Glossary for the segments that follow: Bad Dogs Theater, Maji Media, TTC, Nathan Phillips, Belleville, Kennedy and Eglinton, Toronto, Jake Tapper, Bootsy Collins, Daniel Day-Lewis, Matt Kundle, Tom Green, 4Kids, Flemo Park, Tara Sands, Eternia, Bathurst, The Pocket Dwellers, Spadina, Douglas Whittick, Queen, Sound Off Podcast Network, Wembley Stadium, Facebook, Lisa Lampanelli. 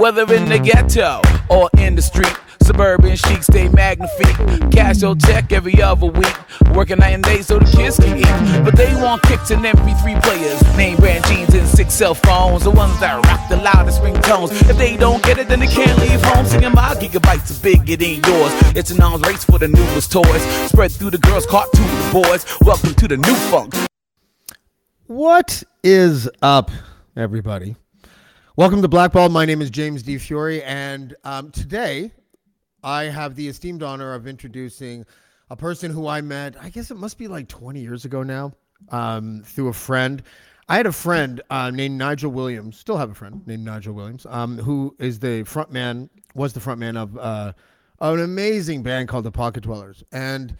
whether in the ghetto or in the street. Suburban chic, stay magnifique. Cash your check every other week. Working 9 days so the kids can eat. But they want kicks and MP3 players, name brand jeans and 6 cell phones. The ones that rock the loudest ringtones. If they don't get it, then they can't leave home. Singing my gigabytes are bigger than yours. It's an arms race for the newest toys. Spread through the girls, caught to the boys. Welcome to the new funk. What is up, everybody? Welcome to Blackball. My name is James DeFiore, and today I have the esteemed honor of introducing a person who I met, I guess it must be like 20 years ago now, through a friend. I had a friend named Nigel Williams, still have a friend named Nigel Williams, who is the frontman of an amazing band called The Pocket Dwellers. And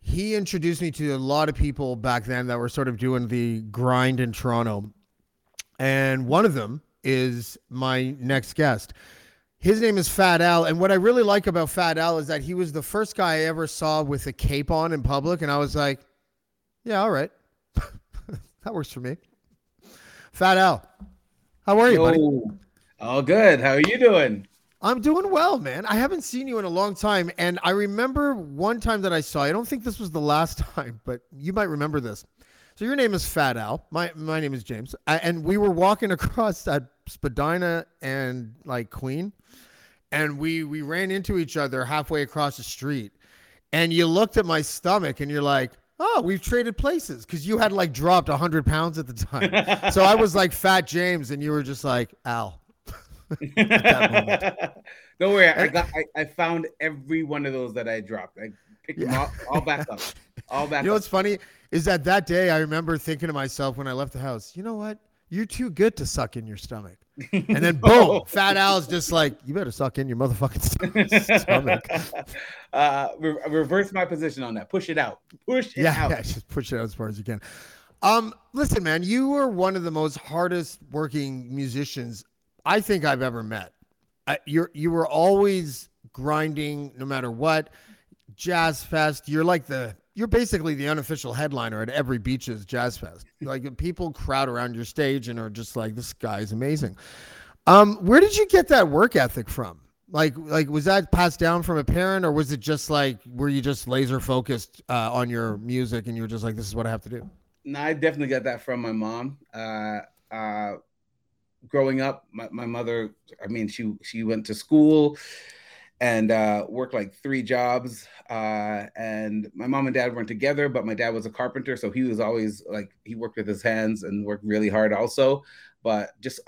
he introduced me to a lot of people back then that were sort of doing the grind in Toronto. And one of them is my next guest. His name is Phatt Al, and what I really like about Phatt Al is that he was the first guy I ever saw with a cape on in public, and I was like, yeah, all right. That works for me. Phatt Al, how are you, buddy? All good. How are you doing? I'm doing well, man. I haven't seen you in a long time, and I remember one time that I saw you. I don't think this was the last time, but you might remember this. So your name is Phatt Al. My name is James, and we were walking across that Spadina and like Queen, and we ran into each other halfway across the street, and you looked at my stomach and you're like, oh, we've traded places, because you had like dropped 100 pounds at the time. So I was like Phatt James and you were just like Al. At that moment. Don't worry, I found every one of those that I dropped. I picked them all back up. All back up. You know what's funny is that day I remember thinking to myself when I left the house, you know what? You're too good to suck in your stomach. And then, boom, Phatt Al's just like, you better suck in your motherfucking stomach. Reverse my position on that. Push it out. Push it out. Yeah, just push it out as far as you can. Listen, man, you are one of the most hardest working musicians I think I've ever met. You were always grinding no matter what. Jazz Fest, you're basically the unofficial headliner at every Beaches Jazz Fest. Like, people crowd around your stage and are just like, this guy is amazing. Where did you get that work ethic from? Like, was that passed down from a parent, or was it just like, were you just laser focused on your music and you were just like, this is what I have to do? No, I definitely got that from my mom. Growing up, my mother, I mean, she went to school and worked like 3 jobs. And my mom and dad weren't together, but my dad was a carpenter. So he was always like, he worked with his hands and worked really hard also. But just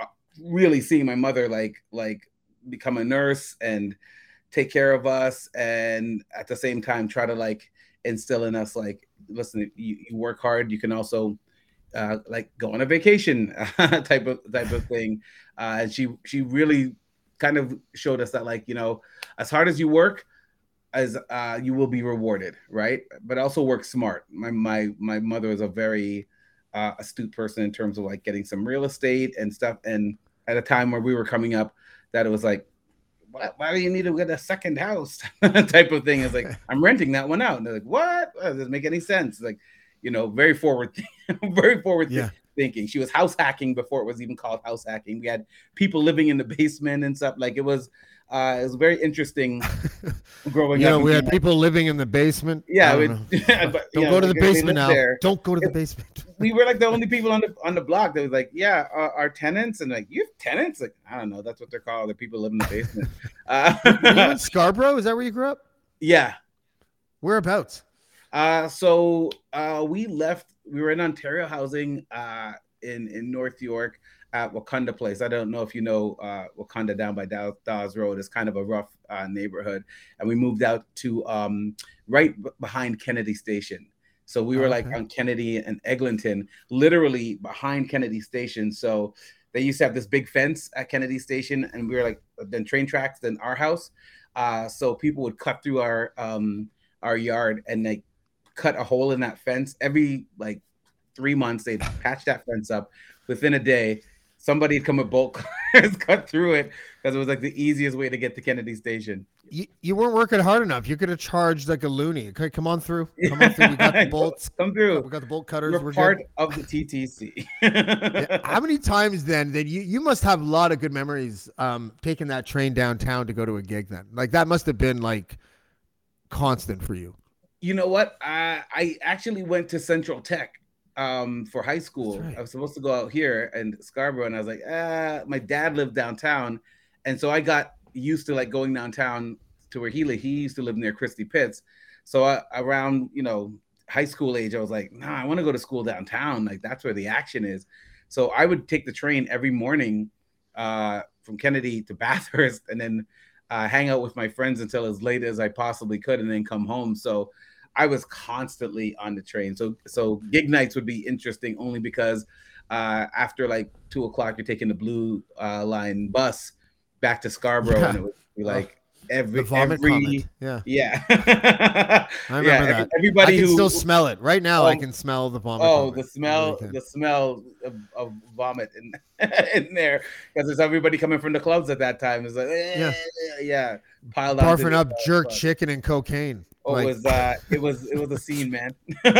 really seeing my mother like become a nurse and take care of us. And at the same time, try to like instill in us, like, listen, you work hard. You can also like go on a vacation type of thing. And she really kind of showed us that, like, you know, as hard as you work, as you will be rewarded, right? But also work smart. My mother is a very astute person in terms of like getting some real estate and stuff. And at a time where we were coming up, that it was like, why do you need to get a second house type of thing? It's like, I'm renting that one out. And they're like, what? Oh, doesn't make any sense. It's like, you know, very forward thinking. She was house hacking before it was even called house hacking. We had people living in the basement and stuff. Like, it was very interesting growing up. We had people living in the basement. Yeah, don't go to the basement now. Don't go to the basement. We were like the only people on the block that was like, yeah, our tenants, and like, you have tenants? Like, I don't know, that's what they're called. The people live in the basement. Were you in Scarborough? Is that where you grew up? Yeah. Whereabouts? So we left. We were in Ontario housing in North York at Wakanda Place. I don't know if you know Wakanda down by Dawes Road. It's kind of a rough neighborhood. And we moved out to right behind Kennedy Station. So we were like on Kennedy and Eglinton, literally behind Kennedy Station. So they used to have this big fence at Kennedy Station. And we were like, then train tracks, then our house. So people would cut through our yard and they cut a hole in that fence. Every like 3 months, they'd patch that fence up. Within a day, somebody had come with bolt cars, cut through it, because it was like the easiest way to get to Kennedy Station. You weren't working hard enough. You could have charged like a loony. Okay, come on through. Come on through. We got the bolts. Come through. We got the bolt cutters. We're part good. Of the TTC. Yeah. How many times then that you must have a lot of good memories taking that train downtown to go to a gig then? Like that must have been like constant for you. You know what? I actually went to Central Tech for high school. Right. I was supposed to go out here in Scarborough, and I was like, my dad lived downtown. And so I got used to like going downtown to where he lived. He used to live near Christie Pits. So around, you know, high school age, I was like, nah, I want to go to school downtown. Like that's where the action is. So I would take the train every morning from Kennedy to Bathurst and then hang out with my friends until as late as I possibly could and then come home. So I was constantly on the train. So gig nights would be interesting only because after like 2 o'clock, you're taking the blue line bus back to Scarborough, yeah. And it would be like every yeah. I remember that. Everybody who still smell it right now. I can smell the vomit. Oh, vomit. the smell of vomit in there, because there's everybody coming from the clubs at that time. It's like yeah, piled up, barfing up jerk chicken and cocaine. Oh, like... it was a scene, man. You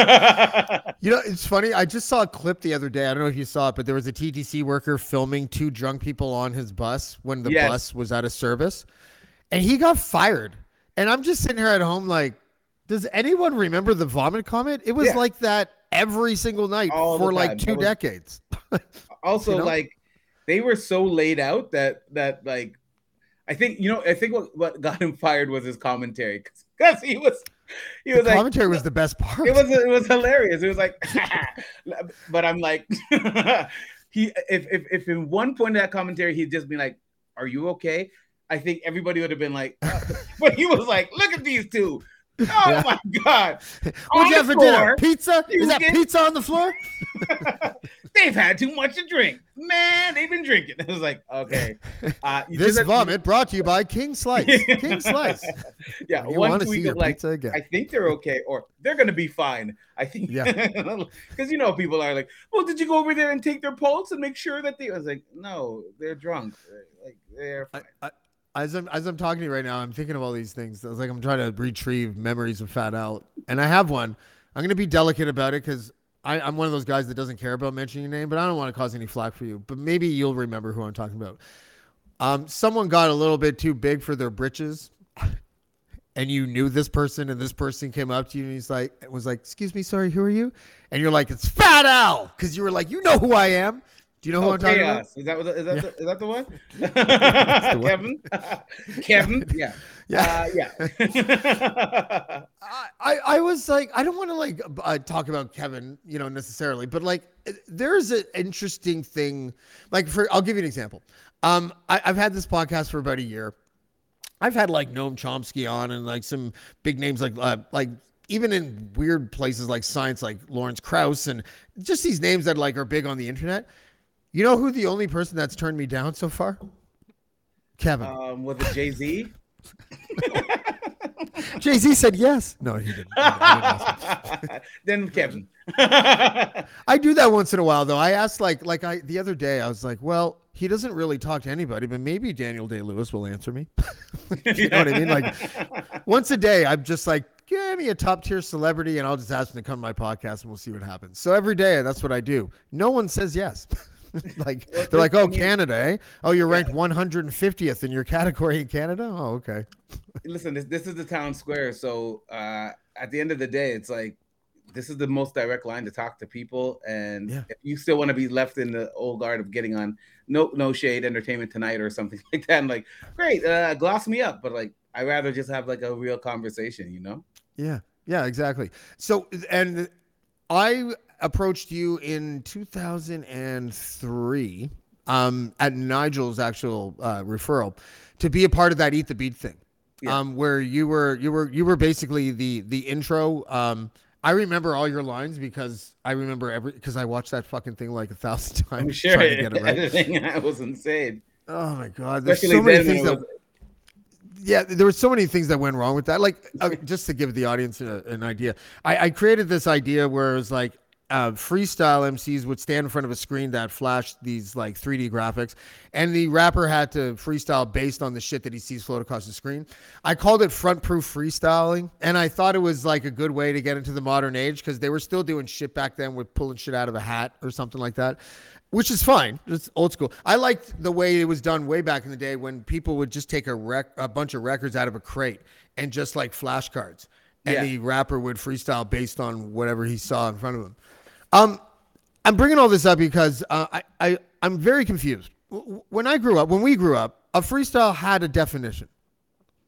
know, it's funny. I just saw a clip the other day. I don't know if you saw it, but there was a TTC worker filming two drunk people on his bus when the bus was out of service. And he got fired. And I'm just sitting here at home like, does anyone remember the vomit comment? It was like that every single night for like two decades. Also, you know? Like, they were so laid out that like, I think what got him fired was his commentary. Because he was like, commentary was the best part. It was hilarious. It was like, but I'm like, if in one point of that commentary, he'd just be like, are you okay? I think everybody would have been like, but he was like, look at these two. Oh my God. What'd you have for dinner? Pizza? Is that pizza on the floor? They've had too much to drink. Man, they've been drinking. It was like, okay. This vomit brought to you by King Slice. King Slice. Yeah. You want to see your pizza again. I think they're okay, or they're going to be fine. I think. Yeah. Because, you know, people are like, well, did you go over there and take their pulse and make sure that they, I was like, no, they're drunk. Like, they're fine. As I'm talking to you right now, I'm thinking of all these things. I was like, I'm trying to retrieve memories of Phatt Al. And I have one. I'm going to be delicate about it because I'm one of those guys that doesn't care about mentioning your name, but I don't want to cause any flack for you. But maybe you'll remember who I'm talking about. Someone got a little bit too big for their britches. And you knew this person, and this person came up to you, and was like, excuse me, sorry, who are you? And you're like, it's Phatt Al. Because you were like, you know who I am. Do you know who I'm talking about? Is that the one? That's the one. Kevin? Yeah. I was like, I don't want to like talk about Kevin, you know, necessarily, but like there's an interesting thing. Like I'll give you an example. I've had this podcast for about a year. I've had like Noam Chomsky on and like some big names like even in weird places like science, like Lawrence Krauss and just these names that like are big on the internet. You know who the only person that's turned me down so far? Kevin. Was it Jay-Z? Jay-Z said yes. No, he didn't. I didn't then Kevin. I do that once in a while, though. I asked, like the other day, I was like, well, he doesn't really talk to anybody, but maybe Daniel Day-Lewis will answer me. You know what I mean? Like, once a day, I'm just like, give me a top-tier celebrity, and I'll just ask him to come to my podcast, and we'll see what happens. So every day, that's what I do. No one says yes. Like they're like, oh, Canada, eh? Oh, you're ranked 150th in your category in Canada. Oh, okay. Listen, this is the town square. So at the end of the day, it's like this is the most direct line to talk to people. And if you still want to be left in the old guard of getting on No Shade Entertainment Tonight or something like that, I'm like, great, gloss me up. But like, I'd rather just have like a real conversation, you know? Yeah, exactly. So and I approached you in 2003 at Nigel's actual referral to be a part of that Eat the Beat thing, where you were basically the intro. I remember all your lines because I watched that fucking thing like 1,000 times. I'm sure trying to get it right. I was insane. Oh my God, there's especially so many things that. There were so many things that went wrong with that. Like just to give the audience an idea, I created this idea where it was like, freestyle MCs would stand in front of a screen that flashed these like 3D graphics, and the rapper had to freestyle based on the shit that he sees float across the screen. I called it front-proof freestyling, and I thought it was like a good way to get into the modern age because they were still doing shit back then with pulling shit out of a hat or something like that, which is fine. It's old school. I liked the way it was done way back in the day when people would just take a bunch of records out of a crate and just like flashcards, and the rapper would freestyle based on whatever he saw in front of him. I'm bringing all this up because I'm very confused. When we grew up, a freestyle had a definition.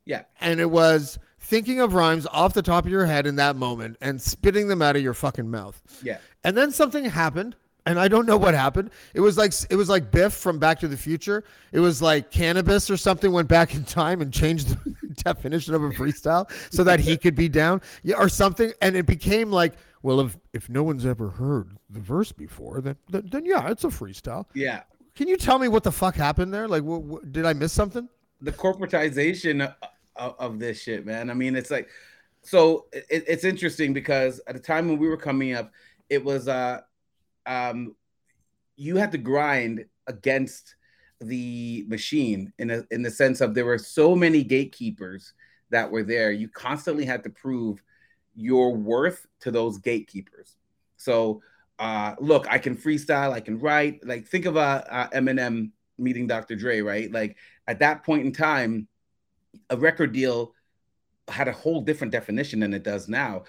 Yeah. And it was thinking of rhymes off the top of your head in that moment and spitting them out of your fucking mouth. Yeah. And then something happened, and I don't know what happened. It was like Biff from Back to the Future. It was like cannabis or something went back in time and changed the definition of a freestyle so that he could be down or something. And it became like, well, if no one's ever heard the verse before, then yeah, it's a freestyle. Yeah. Can you tell me what the fuck happened there? Like, did I miss something? The corporatization of this shit, man. I mean, it's like, so it's interesting because at the time when we were coming up, it was, you had to grind against the machine in the sense of there were so many gatekeepers that were there. You constantly had to prove your worth to those gatekeepers. So, look, I can freestyle, I can write. Like, think of Eminem meeting Dr. Dre, right? Like, at that point in time, a record deal had a whole different definition than it does now.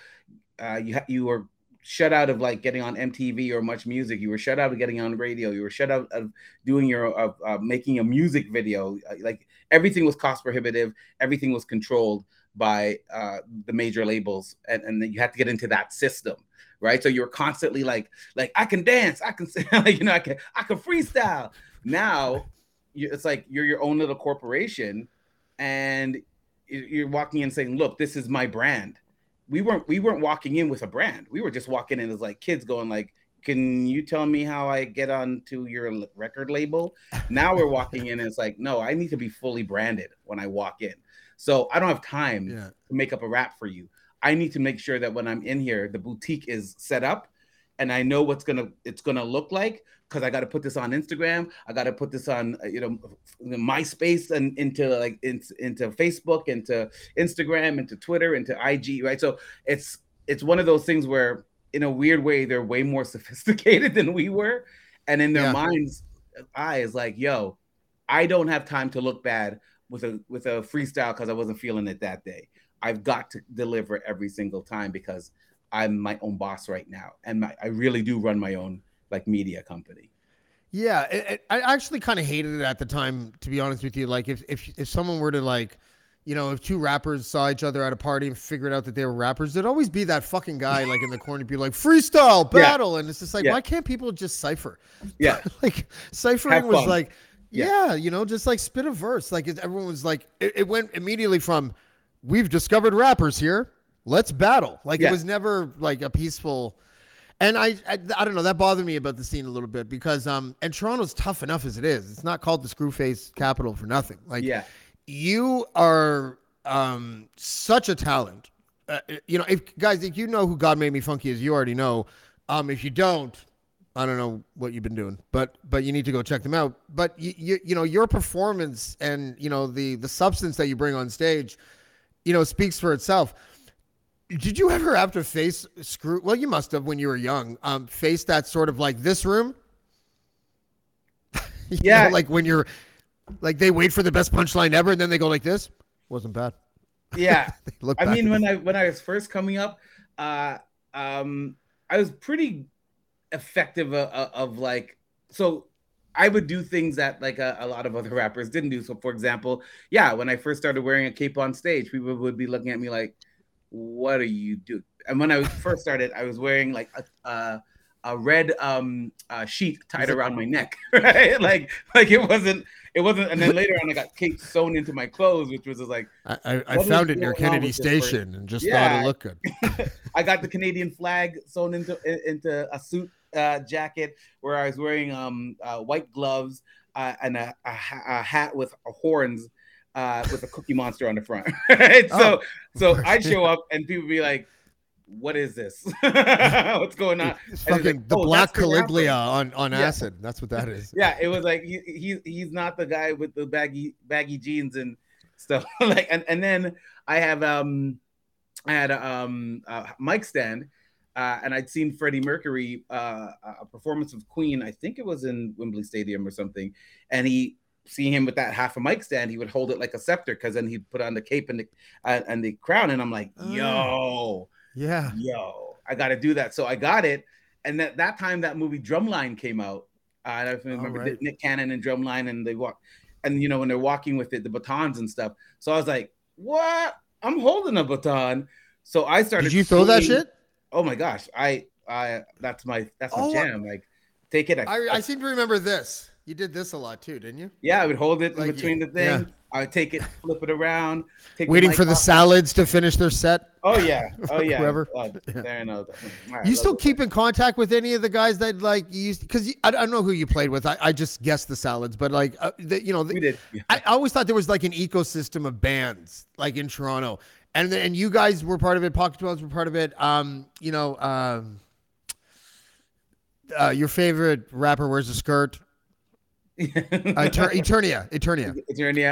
You were shut out of, like, getting on MTV or Much Music. You were shut out of getting on radio. You were shut out of doing making a music video. Like, everything was cost prohibitive. Everything was controlled by the major labels, and then you have to get into that system, right? So you're constantly like I can dance, I can sing, like, you know, I can freestyle. Now it's like you're your own little corporation, and you're walking in saying, look, this is my brand. We weren't walking in with a brand. We were just walking in as like kids going like, can you tell me how I get onto your record label? Now we're walking in and it's like, no, I need to be fully branded when I walk in. So I don't have time to make up a rap for you. I need to make sure that when I'm in here, the boutique is set up, and I know it's gonna look like, because I got to put this on Instagram. I got to put this on MySpace and into Facebook, into Instagram, into Twitter, into IG, right? So it's one of those things where, in a weird way, they're way more sophisticated than we were, and in their minds' eye is like, yo, I don't have time to look bad with a freestyle because I wasn't feeling it that day. I've got to deliver every single time because I'm my own boss right now. And I really do run my own like media company. Yeah, I actually kind of hated it at the time, to be honest with you. Like if someone were to like, you know, if two rappers saw each other at a party and figured out that they were rappers, there'd always be that fucking guy like in the corner be like, freestyle, battle. And it's just like, why can't people just cipher? Yeah. Like ciphering was like, just like spit a verse. Like everyone was like, it went immediately from we've discovered rappers here, let's battle. Like it was never like a peaceful. And I don't know, that bothered me about the scene a little bit because and Toronto's tough enough as it is. It's not called the Screwface Capital for nothing. Like you are such a talent. If you know who God Made Me Funky is, you already know. If you don't, I don't know what you've been doing, but you need to go check them out. But you know your performance and you know the substance that you bring on stage, you know, speaks for itself. Did you ever have to face Well, you must have when you were young. Face that sort of like this room. you know, like when you're like they wait for the best punchline ever and then they go like this. Wasn't bad. Yeah. I mean, when I was first coming up, I was pretty effective of like, so I would do things that like a lot of other rappers didn't do. So for example, when I first started wearing a cape on stage, people would be looking at me like, what are you doing? And when I was first started, I was wearing like a red sheet tied around my neck, right? Like it wasn't. And then later on, I got cape sewn into my clothes, which was just like I found it near Kennedy Station and just thought it looked good. I got the Canadian flag sewn into a suit jacket where I was wearing white gloves and a hat with horns with a Cookie Monster on the front. Right? So I'd show up and people would be like, what is this? What's going on? It's fucking like, the black Caliglia on acid. That's what that is. Yeah, it was like he's not the guy with the baggy jeans and stuff. Like, and then I had a mic stand, and I'd seen Freddie Mercury a performance of Queen. I think it was in Wembley Stadium or something, and seeing him with that half a mic stand, he would hold it like a scepter, because then he'd put on the cape and the crown, and I'm like, yo, I got to do that. So I got it, and at that time, that movie Drumline came out. I remember Nick Cannon and Drumline, and they walk, and you know, when they're walking with it, the batons and stuff. So I was like, what? I'm holding a baton. So I started. Did you throw that shit? Oh my gosh, I that's my jam. Like, take it. I seem to remember this. You did this a lot too, didn't you? Yeah, I would hold it in between the thing. Yeah. I would take it, flip it around. Waiting for the salads to finish their set. Oh yeah. Whoever. Fair enough. Right, you still keep in contact with any of the guys that like you used? Because I don't know who you played with. I just guessed the salads, but like we did. Yeah. I always thought there was like an ecosystem of bands like in Toronto, and you guys were part of it. Pocket Dwellers were part of it. Your favorite rapper wears a skirt. Eternia.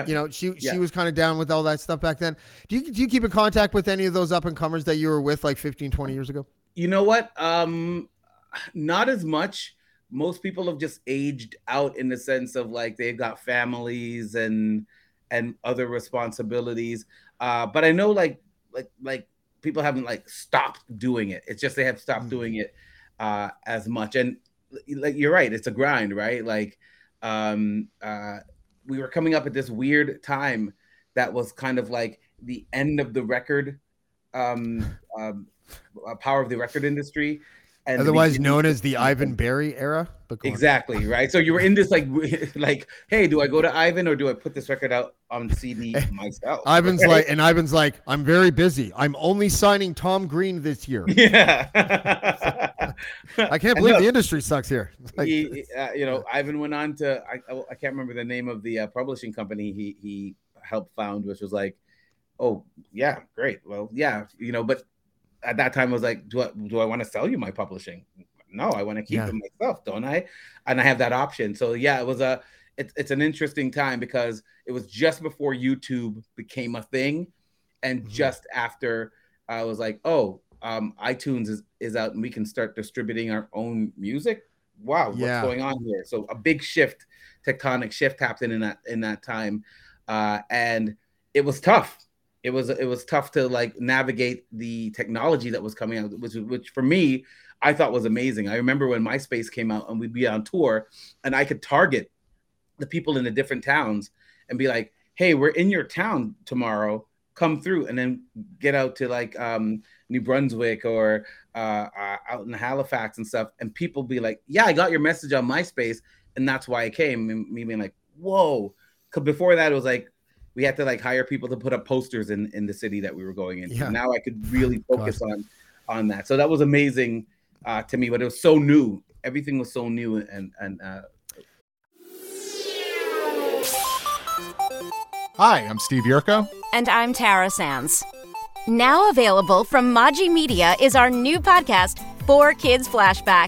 You know, she was kind of down with all that stuff back then. Do you keep in contact with any of those up and comers that you were with like 15, 20 years ago? You know what? Not as much. Most people have just aged out in the sense of like they've got families and other responsibilities. But I know like people haven't like stopped doing it. It's just they have stopped doing it as much. And like you're right, it's a grind, right? Like we were coming up at this weird time that was kind of like the end of the record power of the record industry, and otherwise known as the Ivan Berry era. Exactly, right? So you were in this like hey, do I go to Ivan or do I put this record out on CD myself? Ivan's like I'm very busy, I'm only signing Tom Green this year. Yeah. I can't believe the industry sucks here. Like, Ivan went on to, I can't remember the name of the publishing company he helped found, which was like, oh yeah, great. Well, yeah, you know, but at that time I was like, do I want to sell you my publishing? No, I want to keep it myself, don't I? And I have that option. So yeah, it's an interesting time because it was just before YouTube became a thing. And just after I was like, oh, iTunes is out and we can start distributing our own music. Wow, what's going on here? So a big shift, tectonic shift happened in that time, and it was tough. It was tough to like navigate the technology that was coming out, which for me I thought was amazing. I remember when MySpace came out and we'd be on tour, and I could target the people in the different towns and be like, "Hey, we're in your town tomorrow. Come through," and then get out to like New Brunswick or out in Halifax and stuff, and people be like, "Yeah, I got your message on MySpace, and that's why I came." And me being like, "Whoa!" Because before that, it was like we had to like hire people to put up posters in the city that we were going in. Yeah. Now I could really focus on that. So that was amazing to me, but it was so new. Everything was so new and. Hi, I'm Steve Yerko. And I'm Tara Sands. Now available from Maji Media is our new podcast, 4Kids Flashback.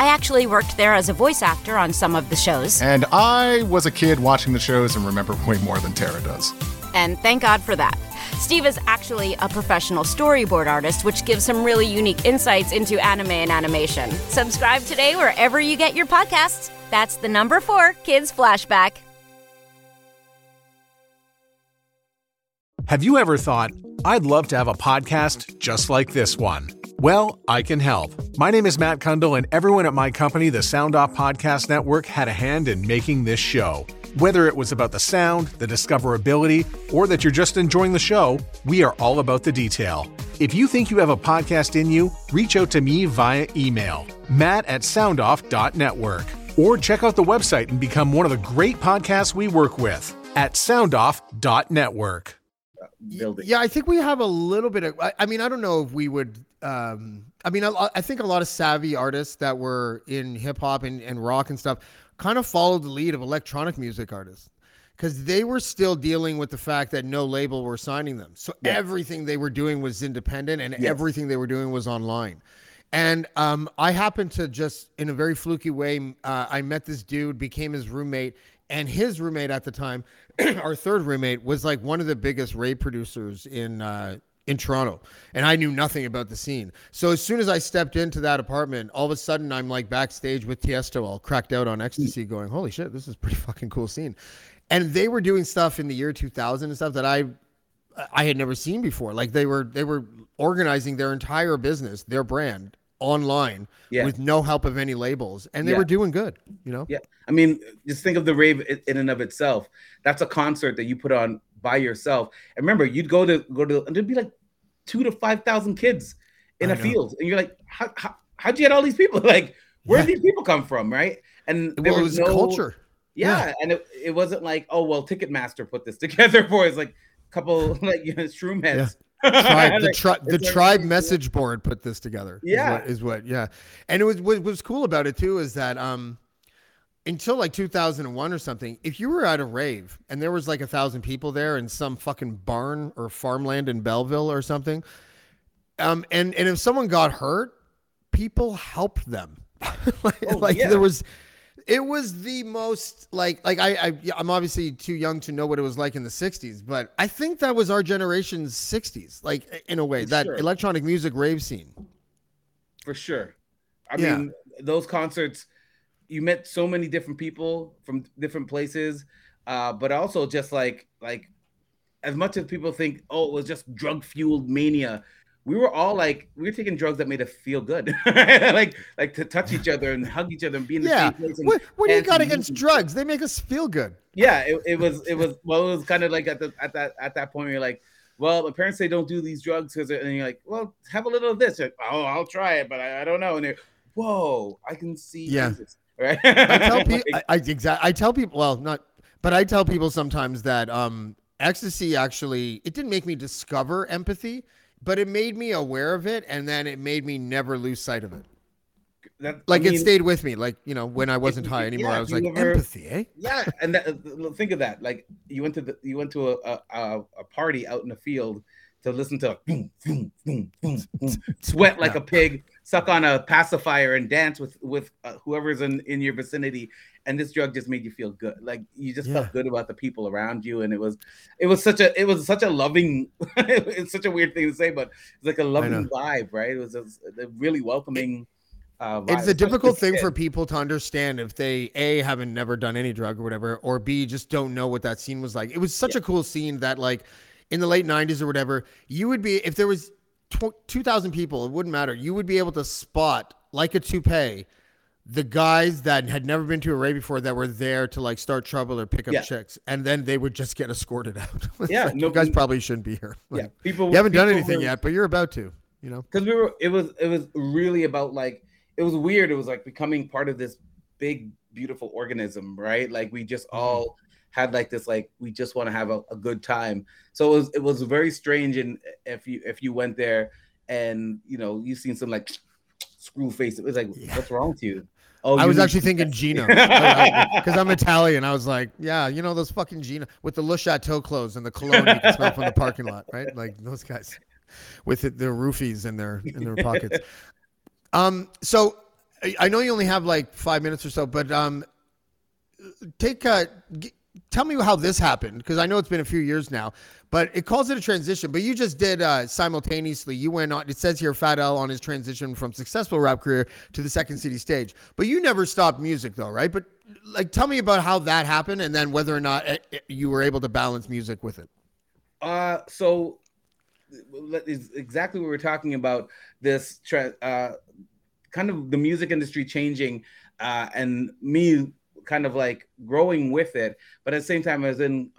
I actually worked there as a voice actor on some of the shows. And I was a kid watching the shows and remember way more than Tara does. And thank God for that. Steve is actually a professional storyboard artist, which gives some really unique insights into anime and animation. Subscribe today wherever you get your podcasts. That's the number 4Kids Flashback. Have you ever thought, I'd love to have a podcast just like this one? Well, I can help. My name is Matt Kundle, and everyone at my company, the Sound Off Podcast Network, had a hand in making this show. Whether it was about the sound, the discoverability, or that you're just enjoying the show, we are all about the detail. If you think you have a podcast in you, reach out to me via email, matt@soundoff.network. or check out the website and become one of the great podcasts we work with at soundoff.network. Yeah, I think we have a little bit of, I mean, I don't know if we would, I think a lot of savvy artists that were in hip hop and rock and stuff kind of followed the lead of electronic music artists, because they were still dealing with the fact that no label were signing them. So everything they were doing was independent, and everything they were doing was online. And I happened to just, in a very fluky way, I met this dude, became his roommate, and his roommate at the time, our third roommate, was like one of the biggest rave producers in Toronto. And I knew nothing about the scene. So as soon as I stepped into that apartment, all of a sudden I'm like backstage with Tiesto, all cracked out on ecstasy, going, holy shit, this is pretty fucking cool scene. And they were doing stuff in the year 2000 and stuff that I had never seen before. Like they were organizing their entire business, their brand, online with no help of any labels, and they were doing good, you know? Yeah. I mean, just think of the rave in and of itself. That's a concert that you put on by yourself. And remember, you'd go to, and there'd be like 2,000 to 5,000 kids in field. And you're like, how'd you get all these people? Like, where did these people come from? Right. And there was no culture. Yeah. And it wasn't like, oh, well, Ticketmaster put this together for us. Like, couple like, you know, shroom heads. Tribe, the tribe message board put this together. And it was what was cool about it too is that until like 2001 or something, if you were at a rave and there was like 1,000 people there in some fucking barn or farmland in Belleville or something, and if someone got hurt, people helped them. There was. It was the most like I'm obviously too young to know what it was like in the 60s, but I think that was our generation's 60s, like in a way, that electronic music rave scene. For sure. I mean, those concerts, you met so many different people from different places, but also just like as much as people think, oh, it was just drug-fueled mania, we were all like, we were taking drugs that made us feel good, like to touch each other and hug each other and be in the same place. What do you got against drugs? They make us feel good. Yeah, it was kind of like at that point where you're like, well, my parents say don't do these drugs, because, and you're like, well, have a little of this. Like, oh, I'll try it, but I don't know. And they're, whoa, I can see. Yeah, Jesus. Right. I tell people sometimes that ecstasy actually, it didn't make me discover empathy, but it made me aware of it, and then it made me never lose sight of it. It stayed with me. Like, you know, when I wasn't high anymore, I was like, empathy, eh? Yeah, and think of that. Like, you went to a party out in the field to listen to a boom, boom, boom, boom, boom, sweat like a pig, suck on a pacifier, and dance with whoever's in your vicinity. And this drug just made you feel good. Like, you just felt good about the people around you, and it was such a loving. It's such a weird thing to say, but it's like a loving vibe, right? It was a really welcoming. It's a difficult thing for people to understand if they A, haven't never done any drug or whatever, or B, just don't know what that scene was like. It was such a cool scene that, like, in the late 90s or whatever, you would be, if there was 2,000 people, it wouldn't matter. You would be able to spot, like a toupee, the guys that had never been to a rave before that were there to, like, start trouble or pick up chicks. And then they would just get escorted out. Like, you guys probably shouldn't be here. Like, you haven't done anything yet, but you're about to, you know? Because it was really about, like, it was weird. It was like becoming part of this big, beautiful organism, right? Like, we just all had like this, like, we just want to have a good time. So it was very strange. And if you went there and, you know, you've seen some like screw face, it was like, what's wrong with you? Oh, I was actually thinking Gino, because I'm Italian. I was like, yeah, you know, those fucking Gino with the Le Chateau clothes and the cologne you can smell from the parking lot, right? Like those guys with their roofies in their pockets. So I know you only have like 5 minutes or so, but tell me how this happened, because I know it's been a few years now, but it calls it a transition. But you just did simultaneously. You went on. It says here, Phatt Al on his transition from successful rap career to the Second City stage. But you never stopped music, though, right? But like, tell me about how that happened, and then whether or not you were able to balance music with it. So it's exactly what we were talking about. This kind of the music industry changing, and me kind of like growing with it, but at the same time, as in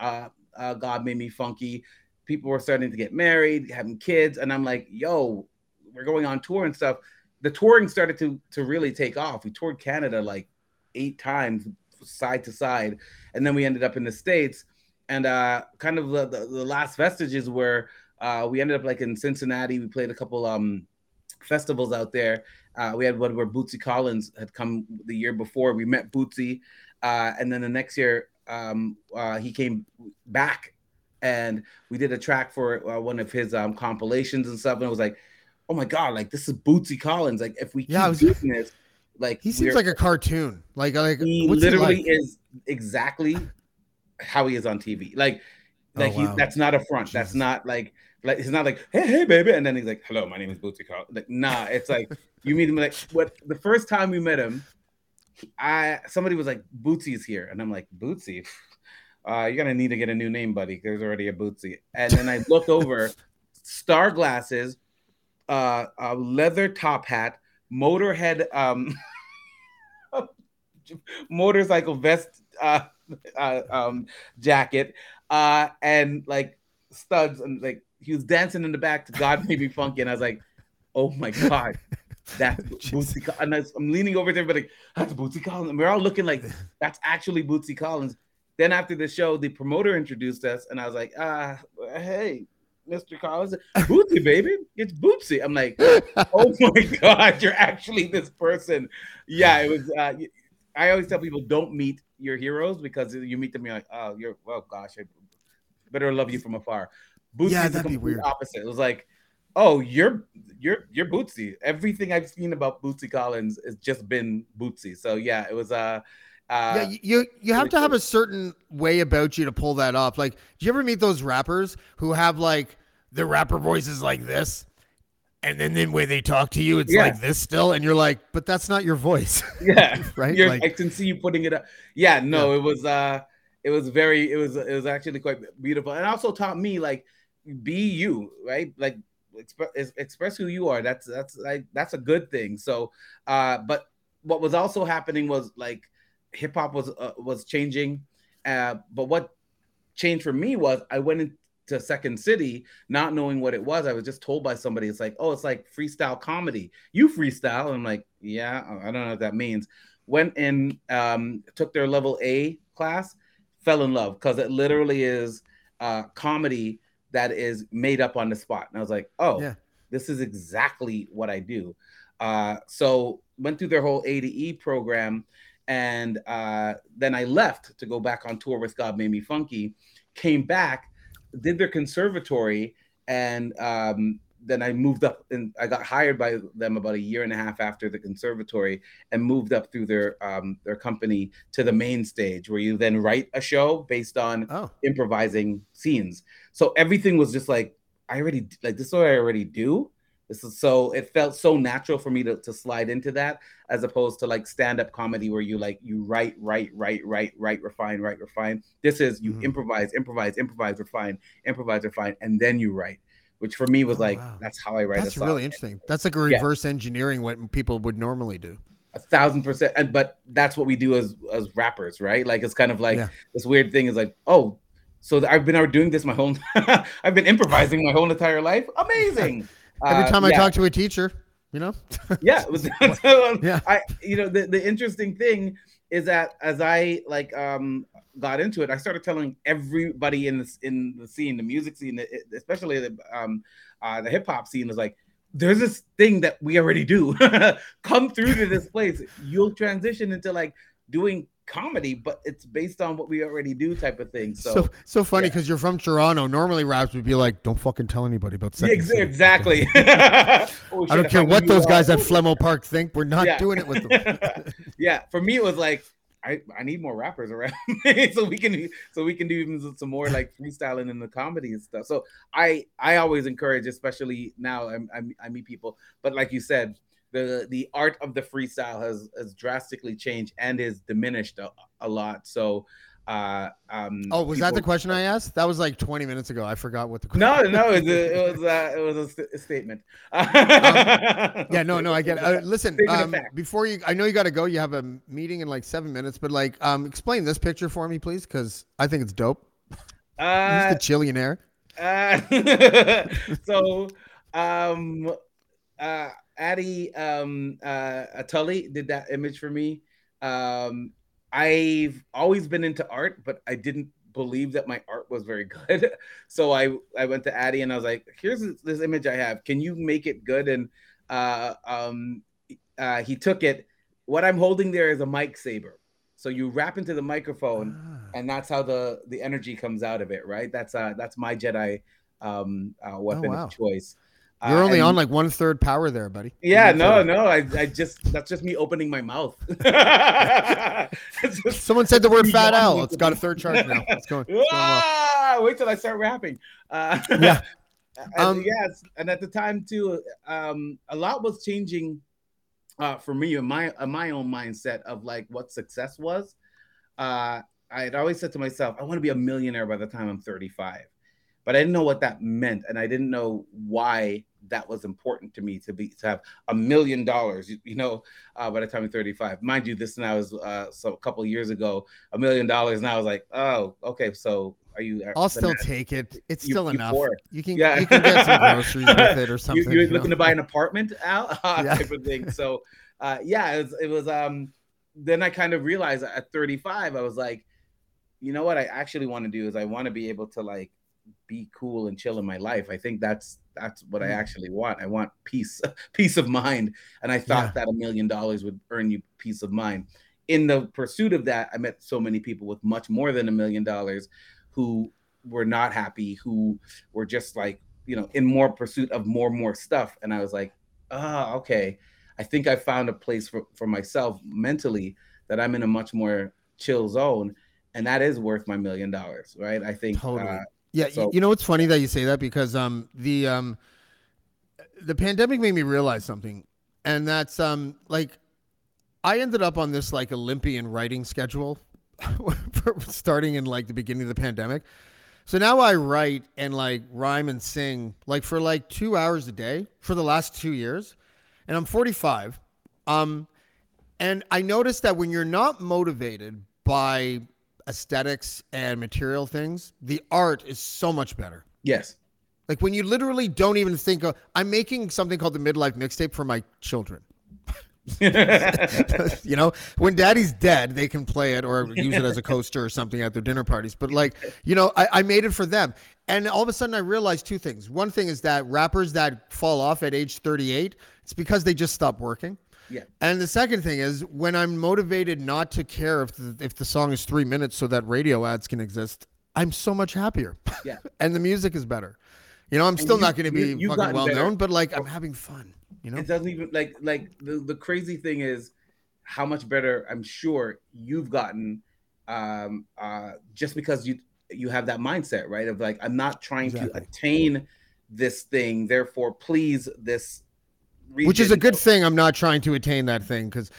God Made Me Funky, people were starting to get married, having kids, and I'm like, yo, we're going on tour and stuff. The touring started to really take off. We toured Canada like eight times side to side. And then we ended up in the States. And kind of the last vestiges were we ended up like in Cincinnati. We played a couple festivals out there. We had one where Bootsy Collins had come the year before. We met Bootsy. And then the next year he came back and we did a track for one of his compilations and stuff. And it was like, oh my God, like this is Bootsy Collins. Like if we keep doing this, like he seems like a cartoon. Like he literally is exactly how he is on TV. Like he, that's not a front. Jesus. That's not like he's not like, hey baby, and then he's like, hello, my name is Bootsy Collins. Like, nah, it's like you meet him like what the first time we met him, somebody was like, Bootsy's here, and I'm like, Bootsy, you're gonna need to get a new name, buddy. There's already a Bootsy. And then I look over, star glasses, a leather top hat, Motorhead motorcycle vest jacket, and like studs, and like he was dancing in the back to God Made Me Funky, and I was like, oh my God, that's Bootsy. And I'm leaning over to everybody, like, that's Bootsy Collins, and we're all looking like, that's actually Bootsy Collins. Then after the show, the promoter introduced us, and I was like, hey, Mr. Collins, Bootsy, baby, it's Bootsy. I'm like, oh my God, you're actually this person. Yeah, it was. I always tell people, don't meet your heroes, because you meet them, you're like, oh, you're, well, gosh, I better love you from afar. Bootsy's the complete opposite. It was like, oh, you're Bootsy. Everything I've seen about Bootsy Collins has just been Bootsy. So yeah, it was. You have to have a certain way about you to pull that off. Like, do you ever meet those rappers who have like the rapper voices like this, and then the way they talk to you, it's like this still, and you're like, but that's not your voice. Yeah, right. I can see you putting it up. Yeah, no, it was. It was actually quite beautiful, and also taught me like, be you, right? Like express who you are. That's a good thing. So, but what was also happening was like, hip hop was changing, but what changed for me was I went into Second City not knowing what it was. I was just told by somebody, it's like, oh, it's like freestyle comedy. You freestyle, and I'm like, yeah, I don't know what that means. Went in, took their level A class, fell in love, because it literally is comedy that is made up on the spot. And I was like, oh, yeah, this is exactly what I do. So went through their whole A to E program. And then I left to go back on tour with God Made Me Funky, came back, did their conservatory, and then I moved up, and I got hired by them about a year and a half after the conservatory, and moved up through their company to the main stage, where you then write a show based on improvising scenes. So everything was just like, this is what I already do. So it felt so natural for me to slide into that, as opposed to like stand-up comedy where you like, you write, refine. This is you improvise, refine, and then you write, which for me was that's how I write. That's really interesting. That's like a reverse engineering what people would normally do. 1,000%. And, but that's what we do as rappers, right? Like, it's kind of like this weird thing is like, oh, so I've been doing this my whole, I've been improvising my whole entire life. Amazing. Every time I talk to a teacher, you know? The interesting thing is that as I like got into it, I started telling everybody in the scene, the music scene, especially the hip hop scene, is like, there's this thing that we already do. Come through to this place. You'll transition into like doing comedy, but it's based on what we already do, type of thing. So funny, because you're from Toronto. Normally raps would be like, don't fucking tell anybody about sex. Exactly. I don't care what those guys at Flemo Park think, we're not doing it with them. For me it was like, I need more rappers around me, so we can do even some more like freestyling and the comedy and stuff. So I always encourage, especially now I meet people, but like you said, the art of the freestyle has drastically changed and is diminished a lot. So, was that the question I asked? That was like 20 minutes ago. I forgot what the question was. No, it was a statement. I get it. Listen, before you, I know you got to go, you have a meeting in like 7 minutes, but like, explain this picture for me, please, because I think it's dope. He's the Chilean Addy Atully did that image for me. I've always been into art, but I didn't believe that my art was very good. So I went to Addy and I was like, here's this image I have. Can you make it good? And he took it. What I'm holding there is a mic saber. So you rap into the microphone and that's how the energy comes out of it, right? That's my Jedi weapon of choice. You're only on like 1/3 power there, buddy. Yeah, no. That's just me opening my mouth. Someone said the word Phatt Al. It's got a third charge now. It's going. Wait till I start rapping. Yeah. And at the time too, a lot was changing for me in my own mindset of like what success was. I had always said to myself, I want to be a millionaire by the time I'm 35. But I didn't know what that meant, and I didn't know why that was important to me to have $1 million, by the time I'm 35. Mind you, this now is a couple of years ago, $1 million, and I was like, oh, okay, so are you? I'll still take it. It's still enough. You can get some groceries with it or something. You're looking to buy an apartment, Al, type of thing. So, it was. Then I kind of realized at 35, I was like, you know what I actually want to do is I want to be able to like be cool and chill in my life. I think that's what I actually want. I want peace of mind. And I thought that $1 million would earn you peace of mind. In the pursuit of that, I met so many people with much more than $1 million who were not happy, who were just like, in more pursuit of more stuff. And I was like, okay. I think I found a place for myself mentally that I'm in a much more chill zone. And that is worth my $1 million, right? I think totally. Yeah, so, it's funny that you say that because the pandemic made me realize something, and that's I ended up on this like Olympian writing schedule starting in like the beginning of the pandemic. So now I write and like rhyme and sing like for like 2 hours a day for the last 2 years, and I'm 45. And I noticed that when you're not motivated by aesthetics and material things, the art is so much better. Yes. Like when you literally don't even think of, I'm making something called the Midlife Mixtape for my children. When daddy's dead, they can play it or use it as a coaster or something at their dinner parties. But like, I made it for them. And all of a sudden I realized two things. One thing is that rappers that fall off at age 38, it's because they just stop working. Yeah. And the second thing is when I'm motivated not to care if the song is 3 minutes so that radio ads can exist, I'm so much happier. Yeah. And the music is better. I'm still not going to be fucking well known, but like I'm having fun, It doesn't even like the crazy thing is how much better I'm sure you've gotten just because you have that mindset, right? Of like I'm not trying to attain this thing, therefore please this region. Which is a good thing. I'm not trying to attain that thing because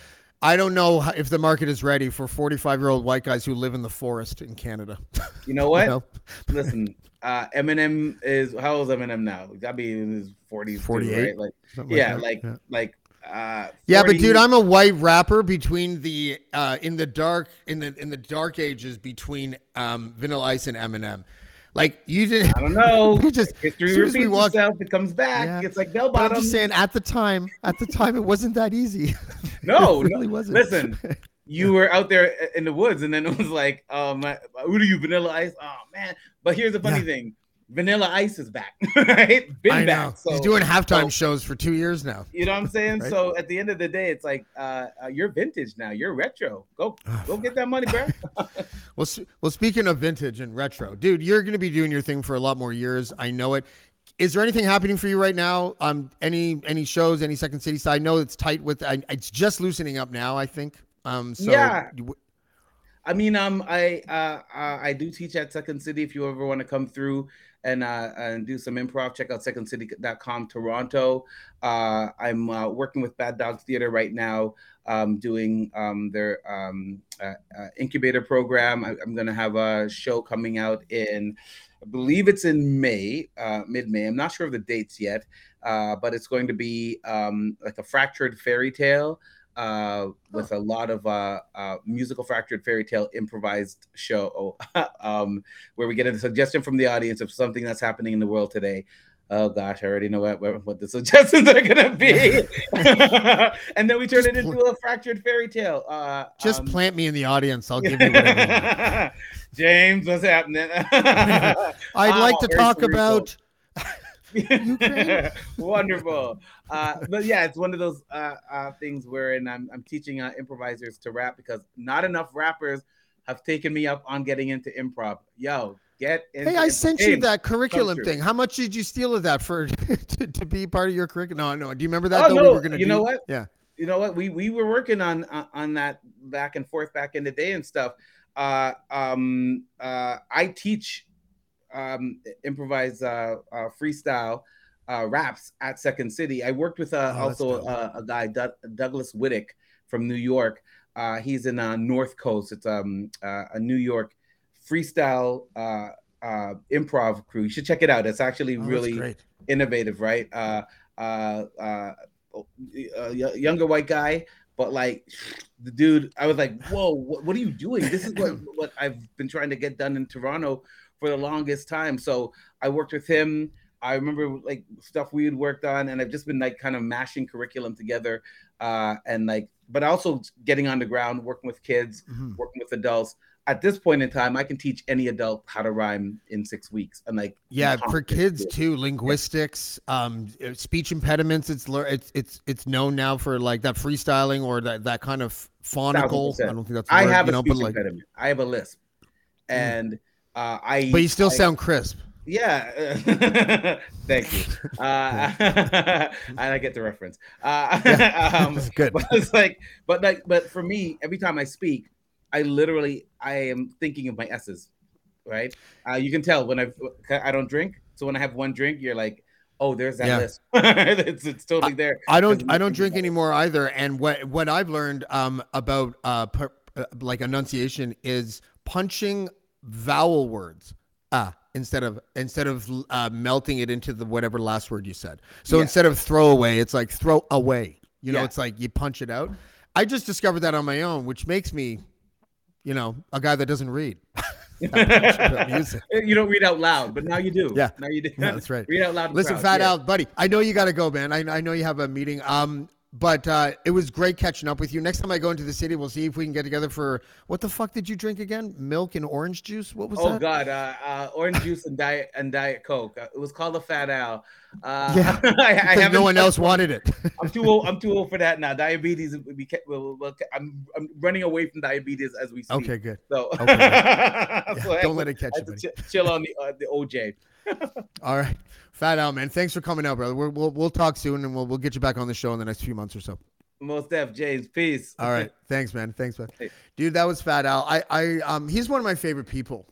I don't know if the market is ready for 45-year-old white guys who live in the forest in Canada. You know what? Listen, Eminem is how old is Eminem now? He's gotta be in his 40s, 48, right? But dude, I'm a white rapper between the in the dark ages between Vanilla Ice and Eminem. Like you didn't. I don't know. History repeats itself. It comes back. Yeah. It's like bell bottom. I'm just saying, at the time, it wasn't that easy. No, it really wasn't. Listen, you were out there in the woods, and then it was like, who do you, Vanilla Ice? Oh man! But here's the funny thing: Vanilla Ice is back, right? Been back. So, he's doing halftime shows for 2 years now. You know what I'm saying? Right? So at the end of the day, it's like you're vintage now. You're retro. Go get that money, bro. Well, speaking of vintage and retro, dude, you're going to be doing your thing for a lot more years. I know it. Is there anything happening for you right now? Any shows, any Second City? So I know it's tight with. It's just loosening up now, I think. I do teach at Second City. If you ever want to come through and do some improv, check out secondcity.com Toronto. I'm working with Bad Dogs Theater right now, doing their incubator program. I'm going to have a show coming out in, I believe it's in May, mid-May. I'm not sure of the dates yet, but it's going to be like a fractured fairy tale. With a lot of musical fractured fairy tale improvised show where we get a suggestion from the audience of something that's happening in the world today. oh gosh, I already know what the suggestions are gonna be. And then we turn it into a fractured fairy tale. Just plant me in the audience. I'll give you whatever. James, what's happening? I'd like to talk about Ukraine. Wonderful. But yeah, it's one of those things wherein I'm teaching improvisers to rap because not enough rappers have taken me up on getting into improv. Yo. Hey, I sent you that curriculum thing. How much did you steal of that for to be part of your curriculum? No. Do you remember that? No. We were gonna do? Know what? Yeah. You know what? We were working on that back and forth back in the day and stuff. I teach improvised freestyle raps at Second City. I worked with a guy, Douglas Whittick from New York. He's in North Coast. It's a New York freestyle improv crew. You should check it out. It's actually really innovative, right? Younger white guy, but like the dude, I was like, whoa, what are you doing? This is what I've been trying to get done in Toronto for the longest time. So I worked with him. I remember like stuff we had worked on, and I've just been like kind of mashing curriculum together and like, but also getting on the ground, working with kids, working with adults. At this point in time, I can teach any adult how to rhyme in 6 weeks. I'm like, yeah, for kids too, linguistics, speech impediments. It's known now for like that freestyling or that kind of phonical. 100%. I don't think that's. I have a speech impediment. I have a lisp, and But you still sound crisp. Yeah, thank you. I get the reference. That's good. But it's like, but for me, every time I speak, I am thinking of my S's, right? You can tell when I don't drink. So when I have one drink, you're like, oh, there's that list. it's totally there. I don't drink anymore either. And what I've learned about like enunciation is punching vowel words instead of melting it into the whatever last word you said. So instead of throwaway, it's like throw away. You know, it's like you punch it out. I just discovered that on my own, which makes me, you know, a guy that doesn't read. You don't read out loud, but now you do. Yeah, now you do. Yeah, that's right. Read out loud. Listen, Phatt Al, buddy, I know you got to go, man. I know you have a meeting. But it was great catching up with you. Next time I go into the city, we'll see if we can get together for what the fuck did you drink again? Milk and orange juice? What was that? Oh God, orange juice and diet Coke. It was called a Phatt Al. I no one else wanted it. I'm too old for that now. Diabetes. I'm running away from diabetes as we speak. Okay, good. So don't let it catch you. Chill on the OJ. All right, Phatt Al, man. Thanks for coming out, brother. We'll talk soon, and we'll get you back on the show in the next few months or so. Most def, James. Peace. All right, thanks, man. Thanks, man. Dude, that was Phatt Al. I he's one of my favorite people.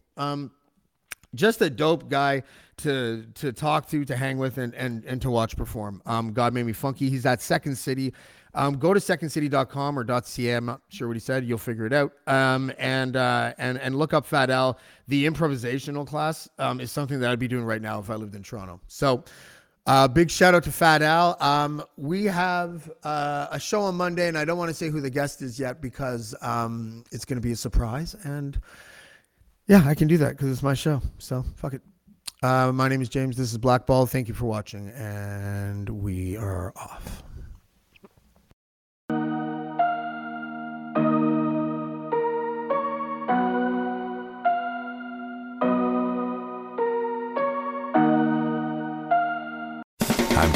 Just a dope guy to talk to hang with, and to watch perform. God Made Me Funky. He's at Second City. Go to secondcity.com or .ca. I'm not sure what he said. You'll figure it out. And look up Phatt Al. The improvisational class is something that I'd be doing right now if I lived in Toronto. So big shout out to Phatt Al. We have a show on Monday, and I don't want to say who the guest is yet because it's going to be a surprise. And yeah, I can do that because it's my show. So fuck it. My name is James. This is Blackball. Thank you for watching. And we are off. I'm